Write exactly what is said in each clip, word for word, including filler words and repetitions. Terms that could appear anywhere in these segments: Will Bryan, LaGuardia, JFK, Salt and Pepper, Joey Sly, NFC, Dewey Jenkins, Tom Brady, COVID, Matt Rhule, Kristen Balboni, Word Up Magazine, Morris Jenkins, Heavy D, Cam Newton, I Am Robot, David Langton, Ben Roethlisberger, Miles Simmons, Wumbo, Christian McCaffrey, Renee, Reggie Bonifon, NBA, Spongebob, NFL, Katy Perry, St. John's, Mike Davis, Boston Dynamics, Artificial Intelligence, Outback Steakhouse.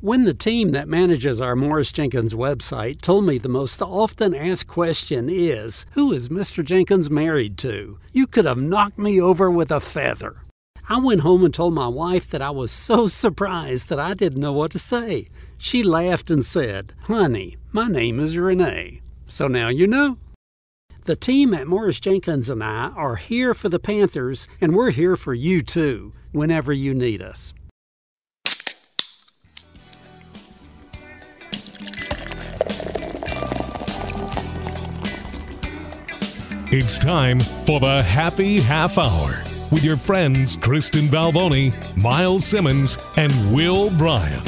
When the team that manages our Morris Jenkins website told me the most often asked question is, who is Mister Jenkins married to? You could have knocked me over with a feather. I went home and told my wife that I was so surprised that I didn't know what to say. She laughed and said, "Honey, my name is Renee." So now you know. The team at Morris Jenkins and I are here for the Panthers, and we're here for you too, whenever you need us. It's time for the Happy Half Hour with your friends Kristen Balboni, Miles Simmons, and Will Bryan.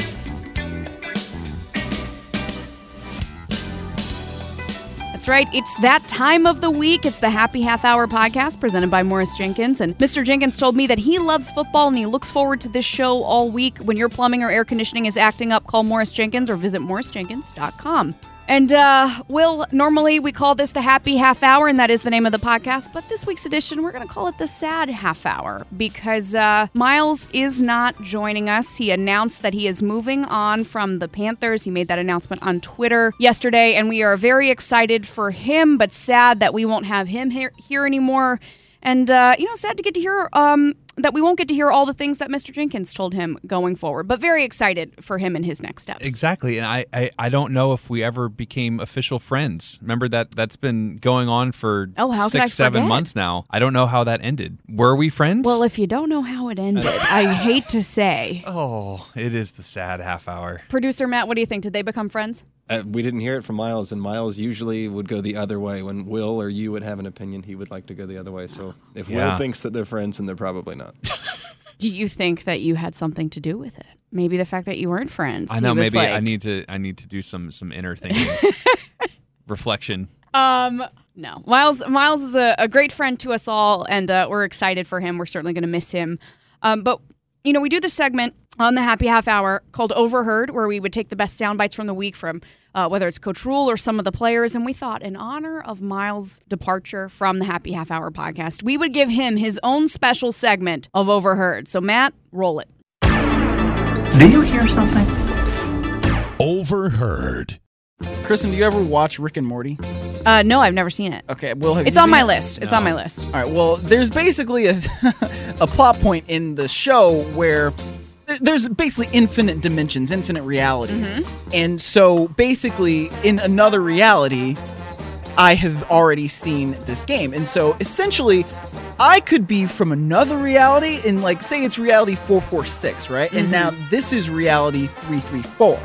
That's right. It's that time of the week. It's the Happy Half Hour podcast presented by Morris Jenkins. And Mister Jenkins told me that he loves football and he looks forward to this show all week. When your plumbing or air conditioning is acting up, call Morris Jenkins or visit morris jenkins dot com. And, uh, Will, normally we call this the Happy Half Hour, and that is the name of the podcast. But this week's edition, we're going to call it the Sad Half Hour because uh, Miles is not joining us. He announced that he is moving on from the Panthers. He made that announcement on Twitter yesterday, and we are very excited for him, but sad that we won't have him here, here anymore. And, uh, you know, sad to get to hear um, that we won't get to hear all the things that Mister Jenkins told him going forward, but very excited for him and his next steps. Exactly. And I, I, I don't know if we ever became official friends. Remember that that's been going on for oh, how six, seven forget? months now. I don't know how that ended. Were we friends? Well, if you don't know how it ended, I hate to say. Oh, it is the Sad Half Hour. Producer Matt, what do you think? Did they become friends? Uh, we didn't hear it from Miles, and Miles usually would go the other way. When Will or you would have an opinion, he would like to go the other way. So if yeah. Will thinks that they're friends, then they're probably not. Do you think that you had something to do with it? Maybe the fact that you weren't friends. I know. Maybe like... I need to. I need to do some some inner thinking, reflection. Um. No, Miles. Miles is a, a great friend to us all, and uh, we're excited for him. We're certainly going to miss him. Um. But you know, we do this segment on the Happy Half Hour called Overheard, where we would take the best sound bites from the week from uh, whether it's Coach Rhule or some of the players. And we thought in honor of Miles' departure from the Happy Half Hour podcast, we would give him his own special segment of Overheard. So, Matt, roll it. Do you hear something? Overheard. Kristen, do you ever watch Rick and Morty? Uh, no, I've never seen it. Okay, well, have it's you on seen my it? list. It's no. on my list. All right, well, there's basically a, a plot point in the show where... There's basically infinite dimensions, infinite realities. Mm-hmm. And so basically in another reality, I have already seen this game. And so essentially I could be from another reality and like say it's reality four forty-six, right? Mm-hmm. And now this is reality three thirty-four.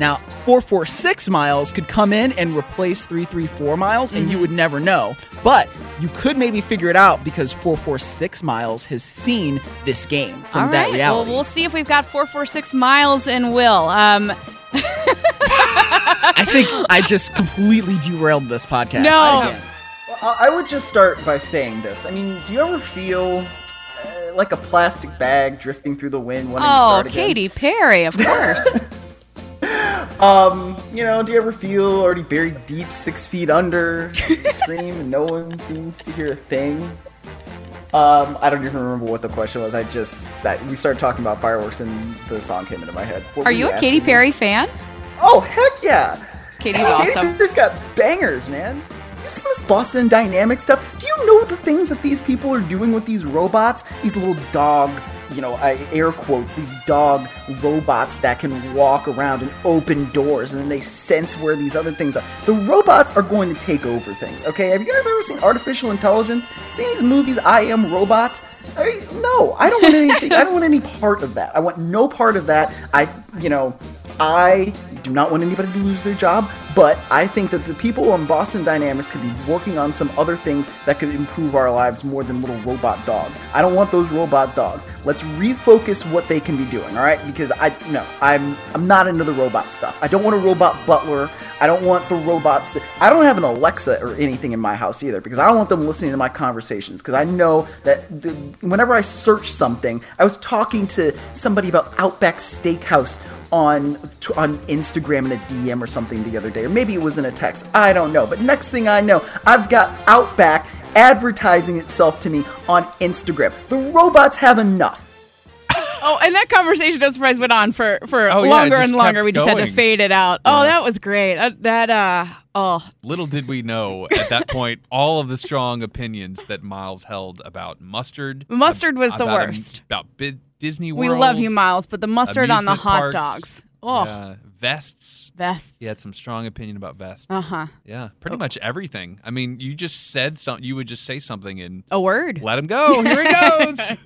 Now four forty-six Miles could come in and replace three thirty-four Miles and mm-hmm. you would never know. But you could maybe figure it out because four forty-six Miles has seen this game from All that right. reality. Well, we'll see if we've got four forty-six Miles and Will. Um I think I just completely derailed this podcast. No. Again. Well, I would just start by saying this. I mean, do you ever feel uh, like a plastic bag drifting through the wind wanting oh, to start again? Oh, Katy Perry, of course. Um, you know, do you ever feel already buried deep, six feet under, scream, and no one seems to hear a thing? Um, I don't even remember what the question was. I just, that we started talking about fireworks and the song came into my head. What Are you a Katy Perry me? fan? Oh, heck yeah. Katie's hey, awesome. Katy Perry's got bangers, man. You see this Boston Dynamics stuff? Do you know the things that these people are doing with these robots? These little dog, you know, I air quotes, these dog robots that can walk around and open doors, and then they sense where these other things are. The robots are going to take over things, okay? Have you guys ever seen Artificial Intelligence? Seen these movies, I Am Robot? I mean, no, I don't want anything. I don't want any part of that. I want no part of that. I, you know, I do not want anybody to lose their job, but I think that the people on Boston Dynamics could be working on some other things that could improve our lives more than little robot dogs. I don't want those robot dogs. Let's refocus what they can be doing, all right? Because I, no, I'm I'm not into the robot stuff. I don't want a robot butler. I don't want the robots that, I don't have an Alexa or anything in my house either, because I don't want them listening to my conversations, because I know that the, whenever I search something, I was talking to somebody about Outback Steakhouse on on Instagram in a D M or something the other day, or maybe it was in a text, I don't know, but next thing I know, I've got Outback advertising itself to me on Instagram. The robots have enough. Oh, and that conversation, no surprise, went on for, for oh, longer yeah, and longer. We just going. had to fade it out. Yeah. Oh, that was great. Uh, that, uh, oh. Little did we know at that point all of the strong opinions that Miles held about mustard. Mustard ab- was the worst. Am- about bi- Disney World. We love you, Miles, but the mustard on the hot parks, dogs. Oh. Yeah, vests. Vests. He had some strong opinion about vests. Uh-huh. Yeah, pretty oh. much everything. I mean, you just said something. You would just say something in a word. Let him go. Here it goes.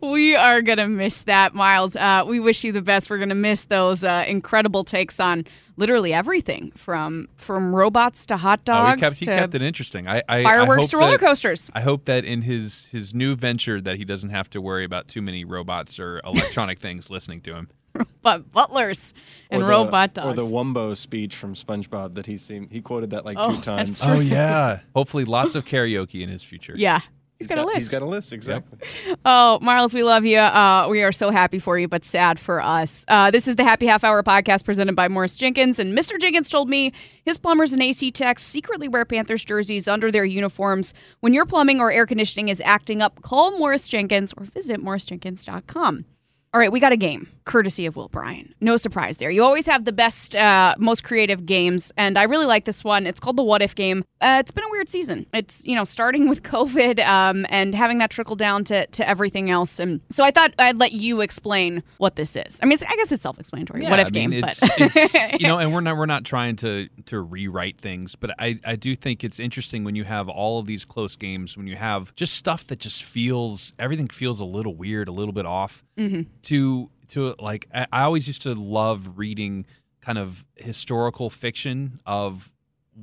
We are going to miss that, Miles. Uh, we wish you the best. We're going to miss those uh, incredible takes on literally everything, from from robots to hot dogs. Oh, he kept, he to kept it interesting. I, I, fireworks I hope to roller that, coasters. I hope that in his, his new venture that he doesn't have to worry about too many robots or electronic things listening to him. Robot butlers and the, robot dogs. Or the Wumbo speech from Spongebob that he seemed, he quoted that like oh, two times. Oh, yeah. Hopefully lots of karaoke in his future. Yeah. He's got, got a list. He's got a list, exactly. Yep. Oh, Miles, we love you. Uh, we are so happy for you, but sad for us. Uh, this is the Happy Half Hour podcast presented by Morris Jenkins. And Mister Jenkins told me his plumbers and A C techs secretly wear Panthers jerseys under their uniforms. When your plumbing or air conditioning is acting up, call Morris Jenkins or visit morris jenkins dot com. All right, we got a game, courtesy of Will Bryan. No surprise there. You always have the best, uh, most creative games, and I really like this one. It's called the What If game. Uh, it's been a weird season. It's, you know, starting with COVID um, and having that trickle down to, to everything else. And so I thought I'd let you explain what this is. I mean, it's, I guess it's self-explanatory. Yeah, what If I mean, game, it's, but it's, you know, and we're not we're not trying to to rewrite things, but I I do think it's interesting when you have all of these close games, when you have just stuff that just feels everything feels a little weird, a little bit off. Mm-hmm. To to like, I always used to love reading kind of historical fiction of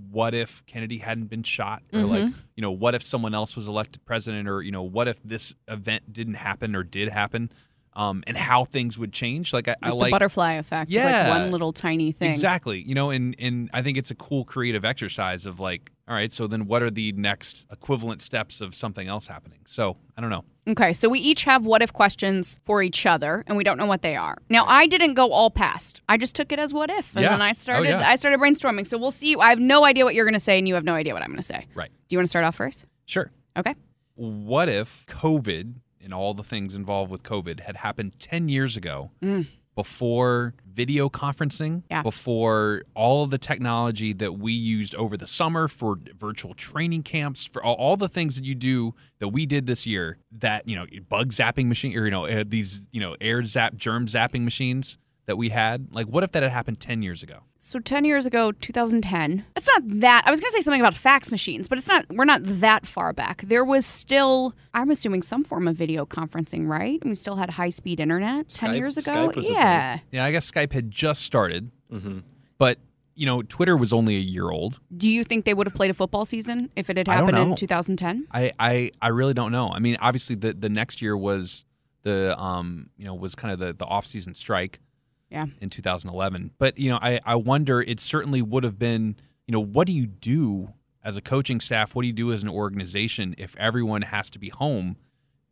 what if Kennedy hadn't been shot, or mm-hmm. like, you know, what if someone else was elected president, or, you know, what if this event didn't happen or did happen, um, and how things would change. Like I, like I the like butterfly effect, yeah, like one little tiny thing, exactly. You know, and and I think it's a cool creative exercise of like, all right, so then what are the next equivalent steps of something else happening? So I don't know. Okay, so we each have what if questions for each other, and we don't know what they are. Now, I didn't go all past. I just took it as what if, and yeah. then I started oh, yeah. I started brainstorming. So we'll see. I have no idea what you're going to say, and you have no idea what I'm going to say. Right. Do you want to start off first? Sure. Okay. What if COVID and all the things involved with COVID had happened ten years ago, mm. before video conferencing, yeah. before all of the technology that we used over the summer for virtual training camps, for all, all the things that you do that we did this year, that, you know, bug zapping machine, or, you know, these, you know, air zap, germ zapping machines that we had. Like, what if that had happened ten years ago? So ten years ago, two thousand ten. It's not that. I was going to say something about fax machines, but it's not, we're not that far back. There was still, I'm assuming, some form of video conferencing, right? And we still had high-speed internet ten Skype, years ago. Yeah. Yeah, I guess Skype had just started, mm-hmm. but, you know, Twitter was only a year old. Do you think they would have played a football season if it had happened in two thousand ten? I, I, I really don't know. I mean, obviously, the, the next year was the, um, you know, was kind of the, the off-season strike. Yeah, in two thousand eleven. But, you know, I, I wonder, it certainly would have been, you know, what do you do as a coaching staff? What do you do as an organization if everyone has to be home,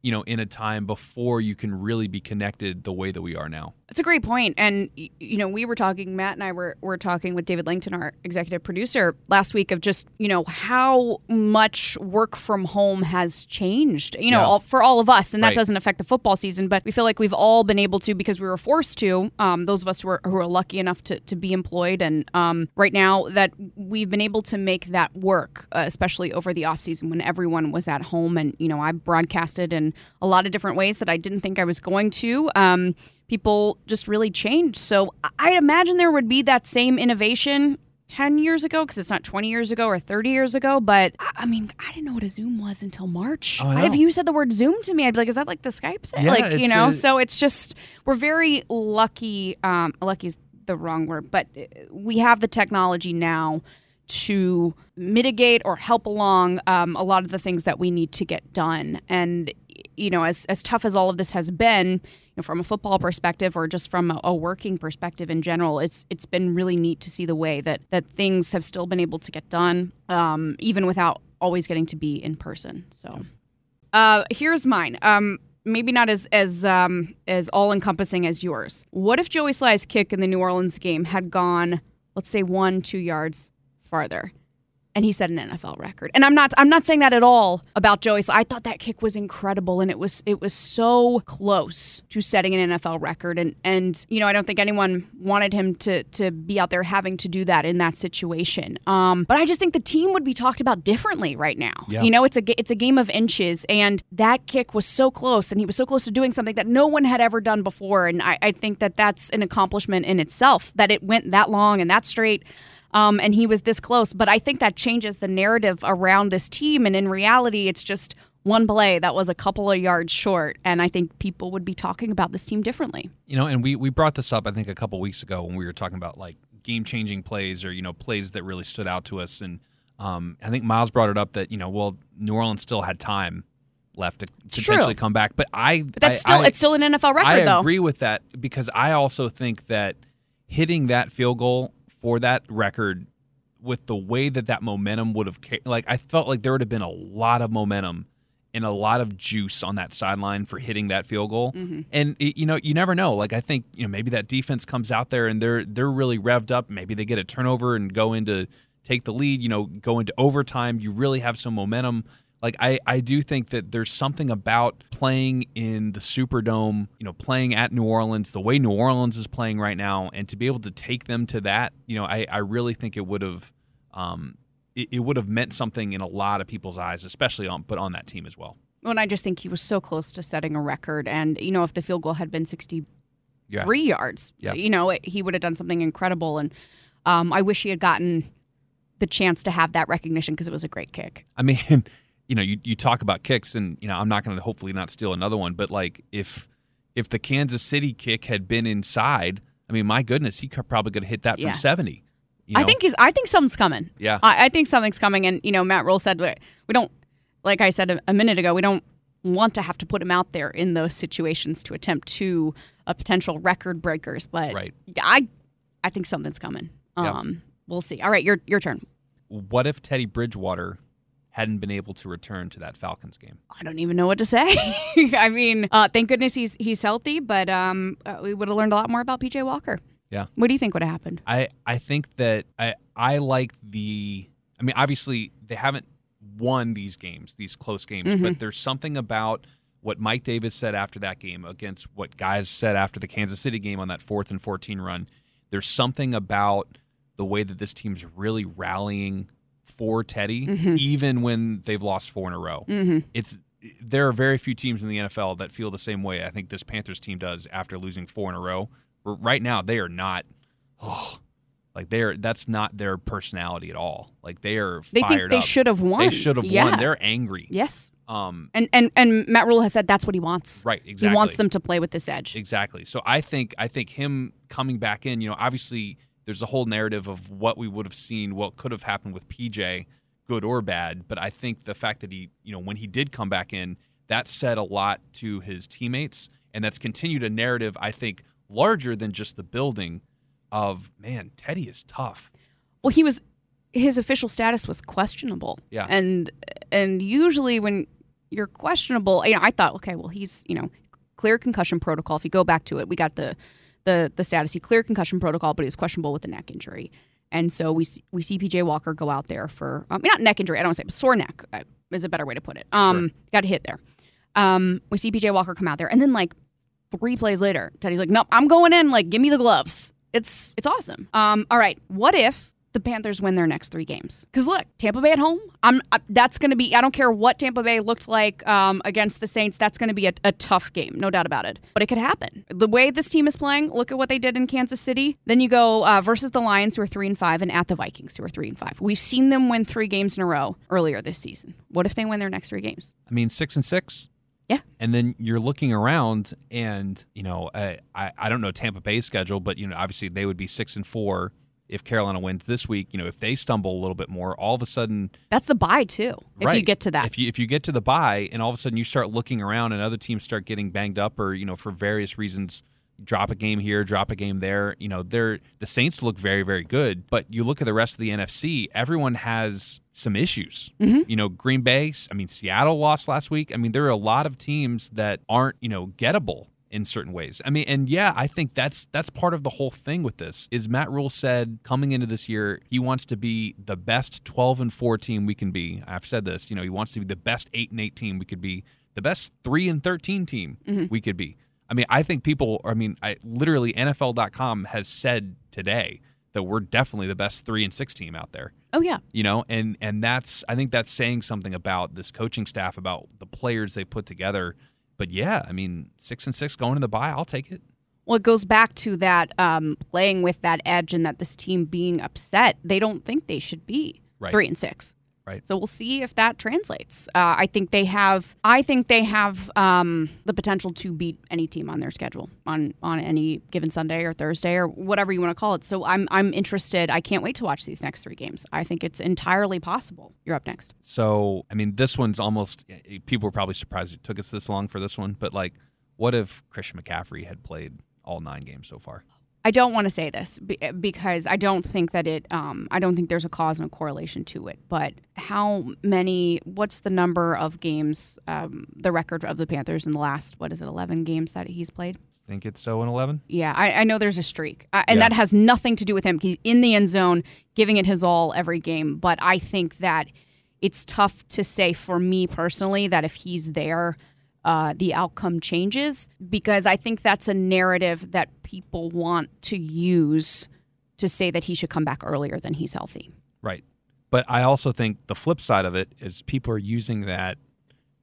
you know, in a time before you can really be connected the way that we are now. That's a great point. And, you know, we were talking, Matt and I were, were talking with David Langton, our executive producer, last week of just, you know, how much work from home has changed, you know, yeah. all, for all of us. And that right. doesn't affect the football season, but we feel like we've all been able to, because we were forced to, um, those of us who are, who are lucky enough to, to be employed. And um, right now that we've been able to make that work, uh, especially over the off season when everyone was at home. And, you know, I broadcasted in a lot of different ways that I didn't think I was going to. Um, people just really changed. So I imagine there would be that same innovation ten years ago, because it's not twenty years ago or thirty years ago. But I mean, I didn't know what a Zoom was until March. Oh, if you said the word Zoom to me, I'd be like, is that like the Skype thing? Yeah, like, you know, a- so it's just, we're very lucky. Um, lucky is the wrong word, but we have the technology now to mitigate or help along um, a lot of the things that we need to get done. And, you know, as as tough as all of this has been, you know, from a football perspective or just from a, a working perspective in general, it's it's been really neat to see the way that that things have still been able to get done, um, even without always getting to be in person. So uh, here's mine. Um, maybe not as as um, as all encompassing as yours. What if Joey Sly's kick in the New Orleans game had gone, let's say, one, two yards farther? And he set an N F L record. And I'm not I'm not saying that at all about Joey Sly. I thought that kick was incredible, and it was it was so close to setting an N F L record. And, and you know, I don't think anyone wanted him to to be out there having to do that in that situation. Um, but I just think the team would be talked about differently right now. Yeah. You know, it's a it's a game of inches, and that kick was so close, and he was so close to doing something that no one had ever done before. And I, I think that that's an accomplishment in itself, that it went that long and that straight. Um, and he was this close. But I think that changes the narrative around this team. And in reality, it's just one play that was a couple of yards short. And I think people would be talking about this team differently. You know, and we, we brought this up, I think, a couple weeks ago when we were talking about, like, game-changing plays or, you know, plays that really stood out to us. And um, I think Miles brought it up that, you know, well, New Orleans still had time left to it's potentially true. come back. But I but that's I, still I, it's still an N F L record, I though. I agree with that, because I also think that hitting that field goal for that record, with the way that that momentum would have, like, I felt like there would have been a lot of momentum and a lot of juice on that sideline for hitting that field goal. Mm-hmm. And it, you know, you never know. Like, I think, you know, maybe that defense comes out there and they're they're really revved up. Maybe they get a turnover and go into take the lead. You know, go into overtime. You really have some momentum. Like, I, I do think that there's something about playing in the Superdome, you know, playing at New Orleans, the way New Orleans is playing right now, and to be able to take them to that, you know, I, I really think it would have um, it, it would have meant something in a lot of people's eyes, especially on but on that team as well. Well, and I just think he was so close to setting a record. And, you know, if the field goal had been sixty-three yeah. yards, yeah. you know, it, he would have done something incredible. And um, I wish he had gotten the chance to have that recognition, because it was a great kick. I mean... You know, you, you talk about kicks, and, you know, I'm not going to hopefully not steal another one, but, like, if if the Kansas City kick had been inside, I mean, my goodness, he could probably could have hit that yeah. from seventy. You know? I think he's. I think something's coming. Yeah. I, I think something's coming, and, you know, Matt Rhule said, we don't, like I said a, a minute ago, we don't want to have to put him out there in those situations to attempt to uh, potential record breakers, but right. I I think something's coming. Um, yeah. We'll see. All right, your your turn. What if Teddy Bridgewater hadn't been able to return to that Falcons game? I don't even know what to say. I mean, uh, thank goodness he's he's healthy, but um, uh, we would have learned a lot more about P J. Walker. Yeah. What do you think would have happened? I, I think that I, I like the... I mean, obviously, they haven't won these games, these close games, mm-hmm. but there's something about what Mike Davis said after that game against what guys said after the Kansas City game on that fourth and fourteen run. There's something about the way that this team's really rallying for Teddy, mm-hmm. even when they've lost four in a row. Mm-hmm. It's there are very few teams in the N F L that feel the same way I think this Panthers team does after losing four in a row. Right now, they are not oh, like they're that's not their personality at all. Like they are they fired think they up. should have won. They should have yeah. won. They're angry. Yes. Um and, and and Matt Rhule has said that's what he wants. Right, exactly. He wants them to play with this edge. Exactly. So I think I think him coming back in, you know, obviously there's a whole narrative of what we would have seen, what could have happened with P J, good or bad. But I think the fact that he, you know, when he did come back in, that said a lot to his teammates. And that's continued a narrative, I think, larger than just the building of, man, Teddy is tough. Well, he was, his official status was questionable. Yeah. And, and usually when you're questionable. You know, I thought, okay, well, he's, you know, clear concussion protocol. If you go back to it, we got the the the status. He cleared concussion protocol, but he was questionable with a neck injury. And so we we see P J. Walker go out there for um, not neck injury. I don't want to say, but sore neck is a better way to put it. Um, sure. Got hit there. Um, we see P J. Walker come out there, and then like three plays later, Teddy's like, "Nope, I'm going in. Like, give me the gloves." It's it's awesome. Um, all right, what if the Panthers win their next three games? Because look, Tampa Bay at home. I'm I, that's going to be. I don't care what Tampa Bay looks like um, against the Saints. That's going to be a, a tough game, no doubt about it. But it could happen. The way this team is playing, look at what they did in Kansas City. Then you go uh, versus the Lions, who are three and five, and at the Vikings, who are three and five. We've seen them win three games in a row earlier this season. What if they win their next three games? I mean, six and six. Yeah. And then you're looking around and, you know, I, I, I don't know Tampa Bay's schedule, but, you know, obviously they would be six and four if Carolina wins this week. You know, if they stumble a little bit more, all of a sudden. That's the bye, too, right, if you get to that. If you, if you get to the bye and all of a sudden you start looking around and other teams start getting banged up or, you know, for various reasons, drop a game here, drop a game there. You know, they're the Saints look very, very good, but you look at the rest of the N F C, everyone has some issues. Mm-hmm. You know, Green Bay, I mean, Seattle lost last week. I mean, there are a lot of teams that aren't, you know, gettable in certain ways. I mean, and yeah, I think that's that's part of the whole thing with this is Matt Rhule said coming into this year, he wants to be the best twelve and four team we can be. I've said this, you know, he wants to be the best eight and eight team we could be, the best three and thirteen team mm-hmm. we could be. I mean, I think people, I mean, I literally N F L dot com has said today that we're definitely the best three and six team out there. Oh, yeah. You know, and and that's, I think that's saying something about this coaching staff, about the players they put together. But yeah, I mean, six and six going to the bye, I'll take it. Well, it goes back to that um, playing with that edge and that this team being upset. They don't think they should be right. three and six. Right. So we'll see if that translates. Uh, I think they have. I think they have um, the potential to beat any team on their schedule on, on any given Sunday or Thursday or whatever you want to call it. So I'm I'm interested. I can't wait to watch these next three games. I think it's entirely possible. You're up next. So I mean, this one's almost. People were probably surprised it took us this long for this one. But like, what if Christian McCaffrey had played all nine games so far? I don't want to say this because I don't think that it, um, I don't think there's a cause and a correlation to it, but how many, what's the number of games, um, the record of the Panthers in the last, what is it, eleven games that he's played? I think it's oh and eleven. Yeah, I, I know there's a streak, I, and yeah. that has nothing to do with him. He's in the end zone, giving it his all every game, but I think that it's tough to say for me personally that if he's there, Uh, the outcome changes, because I think that's a narrative that people want to use to say that he should come back earlier than he's healthy. Right. But I also think the flip side of it is people are using that.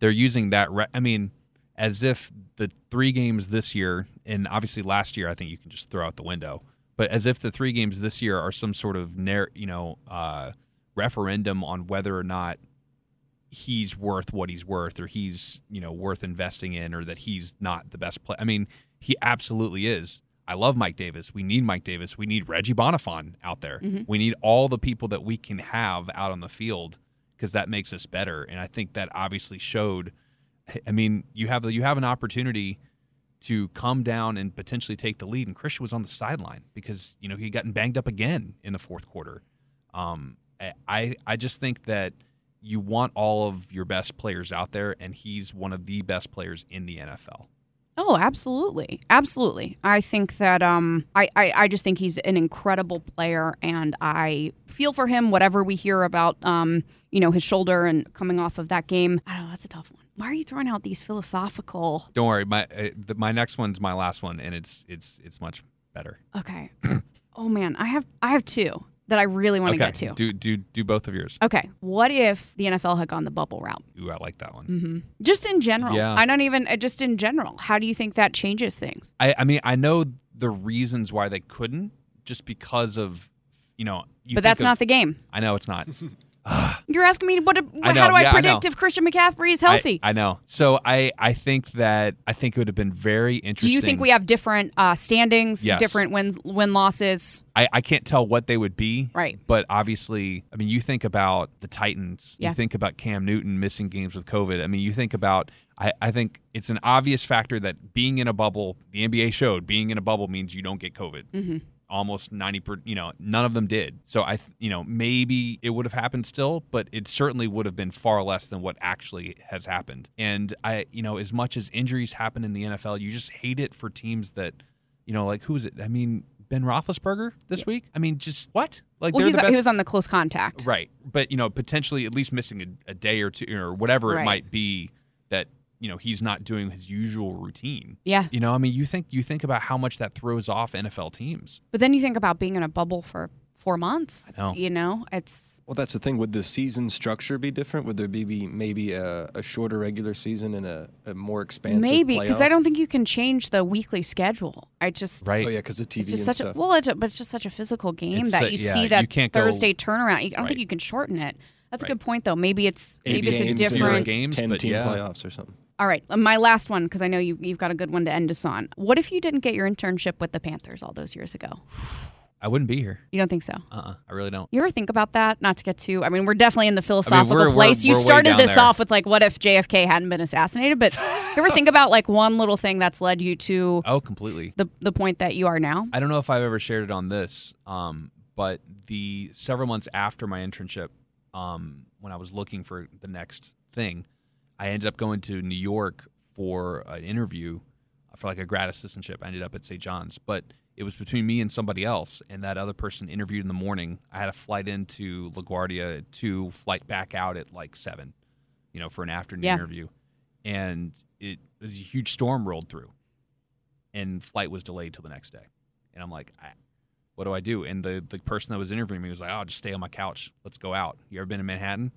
They're using that. Re- I mean, as if the three games this year, and obviously last year, I think you can just throw out the window, but as if the three games this year are some sort of, nar- you know, uh, referendum on whether or not he's worth what he's worth, or he's, you know, worth investing in, or that he's not the best player. I mean, he absolutely is. I love Mike Davis. We need Mike Davis. We need Reggie Bonifon out there. Mm-hmm. We need all the people that we can have out on the field because that makes us better. And I think that obviously showed. I mean, you have you have an opportunity to come down and potentially take the lead, and Christian was on the sideline because, you know, he had gotten banged up again in the fourth quarter. Um, I I just think that you want all of your best players out there, and he's one of the best players in the N F L. Oh, absolutely. Absolutely. I think that um, I, I, I just think he's an incredible player, and I feel for him, whatever we hear about, um, you know, his shoulder and coming off of that game. I don't know. That's a tough one. Why are you throwing out these philosophical? Don't worry. My uh, the, my next one's my last one, and it's it's it's much better. Okay. Oh, man. I have I have two that I really want okay. to get to. Do do do both of yours. Okay. What if the N F L had gone the bubble route? Ooh, I like that one. Mm-hmm. Just in general. Yeah. I don't even, just in general. How do you think that changes things? I, I mean, I know the reasons why they couldn't, just because of, you know. You but that's of, not the game. I know it's not. You're asking me, what? what know, how do I yeah, predict I if Christian McCaffrey is healthy? I, I know. So I, I think that I think it would have been very interesting. Do you think we have different uh, standings, yes. different wins, win losses? I, I can't tell what they would be. Right. But obviously, I mean, you think about the Titans. Yeah. You think about Cam Newton missing games with COVID. I mean, you think about, I, I think it's an obvious factor that being in a bubble, the N B A showed, being in a bubble means you don't get COVID. Mm-hmm. almost ninety percent, you know, none of them did. So, I, you know, maybe it would have happened still, but it certainly would have been far less than what actually has happened. And, I, you know, as much as injuries happen in the N F L, you just hate it for teams that, you know, like, who is it? I mean, Ben Roethlisberger this yeah. week? I mean, just what? Like, well, he's, the best. He was on the close contact. Right. But, you know, potentially at least missing a, a day or two or whatever right. it might be that, you know, he's not doing his usual routine. Yeah. You know, I mean, you think you think about how much that throws off N F L teams. But then you think about being in a bubble for four months. I know. You know, it's... Well, that's the thing. Would the season structure be different? Would there be maybe a, a shorter regular season and a, a more expansive maybe, because I don't think you can change the weekly schedule. I just... Right. Oh, yeah, because the T V it's just and such stuff. A, well, it's a, but it's just such a physical game it's that a, you yeah, see that you Thursday go, turnaround. I don't right. think you can shorten it. That's right. a good point, though. Maybe it's, maybe it's a different... games, ten-team but yeah. playoffs or something. All right, my last one, because I know you, you've got a good one to end us on. What if you didn't get your internship with the Panthers all those years ago? I wouldn't be here. You don't think so? Uh-uh, I really don't. You ever think about that? Not to get too, I mean, we're definitely in the philosophical I mean, we're, place. We're, you we're started this there. Off with, like, what if J F K hadn't been assassinated? But you ever think about, like, one little thing that's led you to... Oh, completely. The, the point that you are now? I don't know if I've ever shared it on this, um, but the several months after my internship, um, when I was looking for the next thing, I ended up going to New York for an interview for like a grad assistantship. I ended up at Saint John's, but it was between me and somebody else, and that other person interviewed in the morning. I had a flight into LaGuardia at two, flight back out at like seven, you know, for an afternoon yeah. interview. And it, it was a huge storm rolled through, and flight was delayed till the next day. And I'm like, I, what do I do? And the, the person that was interviewing me was like, oh, just stay on my couch. Let's go out. You ever been to Manhattan?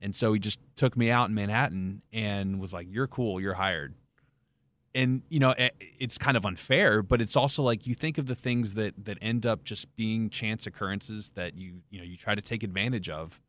And so he just took me out in Manhattan and was like, you're cool, you're hired. And, you know, it's kind of unfair, but it's also like you think of the things that, that end up just being chance occurrences that you, you know, you try to take advantage of.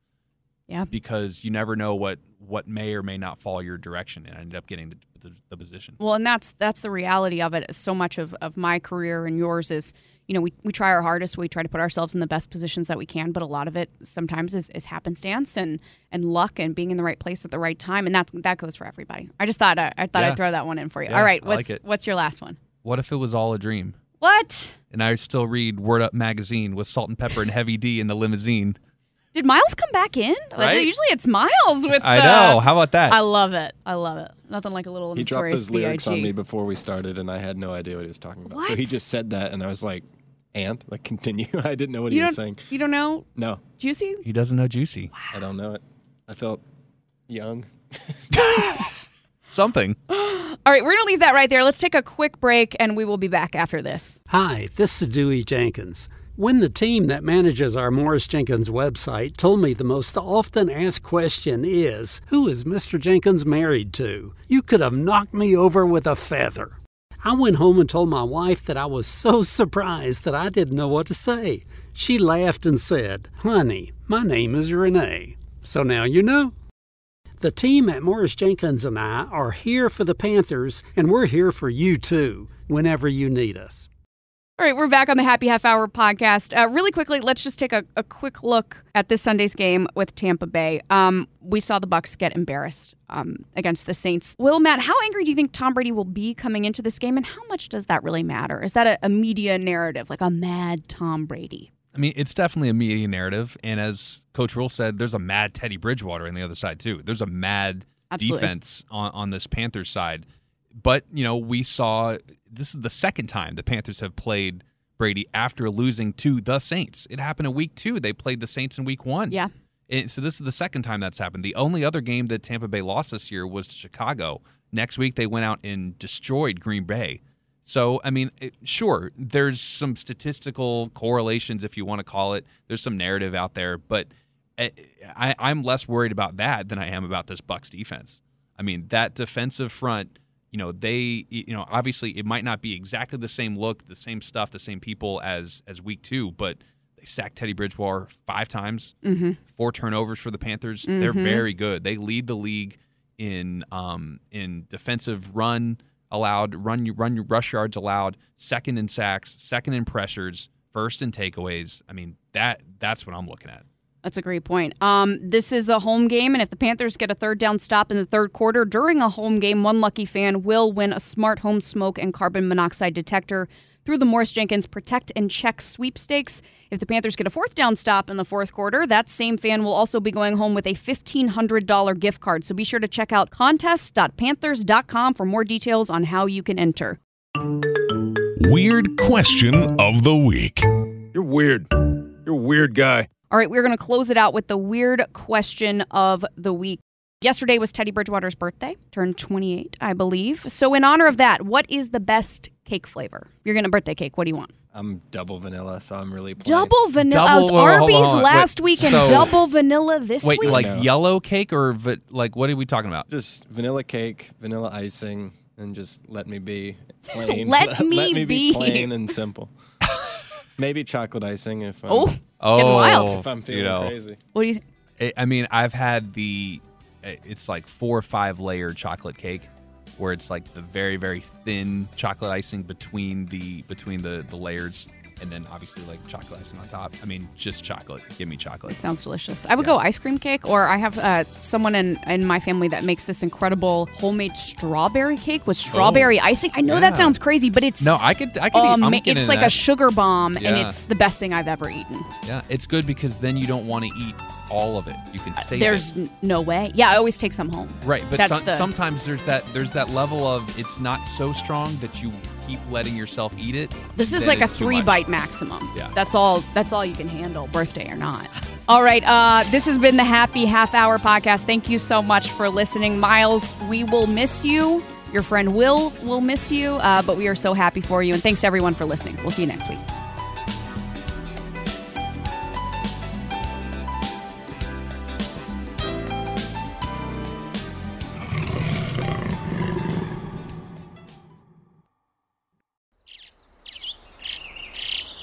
Yeah. Because you never know what, what may or may not fall your direction, and I ended up getting the, the, the position. Well, and that's that's the reality of it. So much of, of my career and yours is, you know, we, we try our hardest. We try to put ourselves in the best positions that we can, but a lot of it sometimes is, is happenstance and, and luck and being in the right place at the right time, and that's that goes for everybody. I just thought, I, I thought yeah. I'd throw that one in for you. Yeah, all right, what's like what's your last one? What if it was all a dream? What? And I still read Word Up Magazine with Salt and Pepper and Heavy D in the limousine. Did Miles come back in? Right? Usually it's Miles with the... I know. How about that? I love it. I love it. Nothing like a little He dropped his lyrics B I G on me before we started, and I had no idea what he was talking about. What? So he just said that, and I was like, and? Like, continue. I didn't know what you he was saying. You don't know? No. Juicy? He doesn't know Juicy. Wow. I don't know it. I felt young. Something. All right, we're going to leave that right there. Let's take a quick break, and we will be back after this. Hi, this is Dewey Jenkins. When the team that manages our Morris Jenkins website told me the most often asked question is, who is Mister Jenkins married to? You could have knocked me over with a feather. I went home and told my wife that I was so surprised that I didn't know what to say. She laughed and said, honey, my name is Renee. So now you know. The team at Morris Jenkins and I are here for the Panthers, and we're here for you too, whenever you need us. All right, we're back on the Happy Half Hour podcast. Uh, really quickly, let's just take a, a quick look at this Sunday's game with Tampa Bay. Um, we saw the Bucs get embarrassed um, against the Saints. Will, Matt, how angry do you think Tom Brady will be coming into this game, and how much does that really matter? Is that a, a media narrative, like a mad Tom Brady? I mean, it's definitely a media narrative, and as Coach Rhule said, there's a mad Teddy Bridgewater on the other side, too. There's a mad Absolutely. defense on, on this Panthers side. But, you know, we saw this is the second time the Panthers have played Brady after losing to the Saints. It happened in week two. They played the Saints in week one. Yeah. And so this is the second time that's happened. The only other game that Tampa Bay lost this year was to Chicago. Next week they went out and destroyed Green Bay. So, I mean, it, sure, there's some statistical correlations, if you want to call it. There's some narrative out there. But I, I, I'm less worried about that than I am about this Bucs defense. I mean, that defensive front... You know, they, you know, obviously it might not be exactly the same look, the same stuff, the same people as as week two, but they sacked Teddy Bridgewater five times, mm-hmm. four turnovers for the Panthers. Mm-hmm. They're very good. They lead the league in um, in defensive run allowed, run run rush yards allowed, second in sacks, second in pressures, first in takeaways. I mean, that that's what I'm looking at. That's a great point. Um, this is a home game, and if the Panthers get a third down stop in the third quarter during a home game, one lucky fan will win a smart home smoke and carbon monoxide detector through the Morris Jenkins Protect and Check sweepstakes. If the Panthers get a fourth down stop in the fourth quarter, that same fan will also be going home with a fifteen hundred dollars gift card. So be sure to check out contest dot panthers dot com for more details on how you can enter. Weird question of the week. You're weird. You're a weird guy. All right, we're going to close it out with the weird question of the week. Yesterday was Teddy Bridgewater's birthday, turned twenty-eight, I believe. So in honor of that, what is the best cake flavor? You're going to birthday cake. What do you want? I'm double vanilla, so I'm really plain. Double vanilla. I was Arby's last wait, week and so, double vanilla this wait, week? Wait, like no. Yellow cake or va- like what are we talking about? Just vanilla cake, vanilla icing, and just let me be plain. let, let, me let me be. be plain and simple. Maybe chocolate icing if I'm, oh, oh, wild. If I'm feeling you know, crazy. What do you think? I mean, I've had the, it's like four or five layer chocolate cake where it's like the very, very thin chocolate icing between the between the, the layers and then obviously like chocolate icing on top. I mean, just chocolate. Give me chocolate. It sounds delicious. I would yeah. go ice cream cake, or I have uh, someone in, in my family that makes this incredible homemade strawberry cake with strawberry oh, icing. I know yeah. that sounds crazy, but it's... No, I could, I could um, eat pumpkin It's like that. a sugar bomb, yeah. and it's the best thing I've ever eaten. Yeah, it's good because then you don't want to eat all of it. You can save uh, there's it. There's no way. Yeah, I always take some home. Right, but so, the... sometimes there's that there's that level of it's not so strong that you... keep letting yourself eat it. This is like a three bite maximum. Yeah. That's all that's all you can handle, birthday or not. All right, uh, this has been the Happy Half Hour Podcast. Thank you so much for listening. Miles, we will miss you. Your friend Will will miss you, uh, but we are so happy for you. And thanks to everyone for listening. We'll see you next week.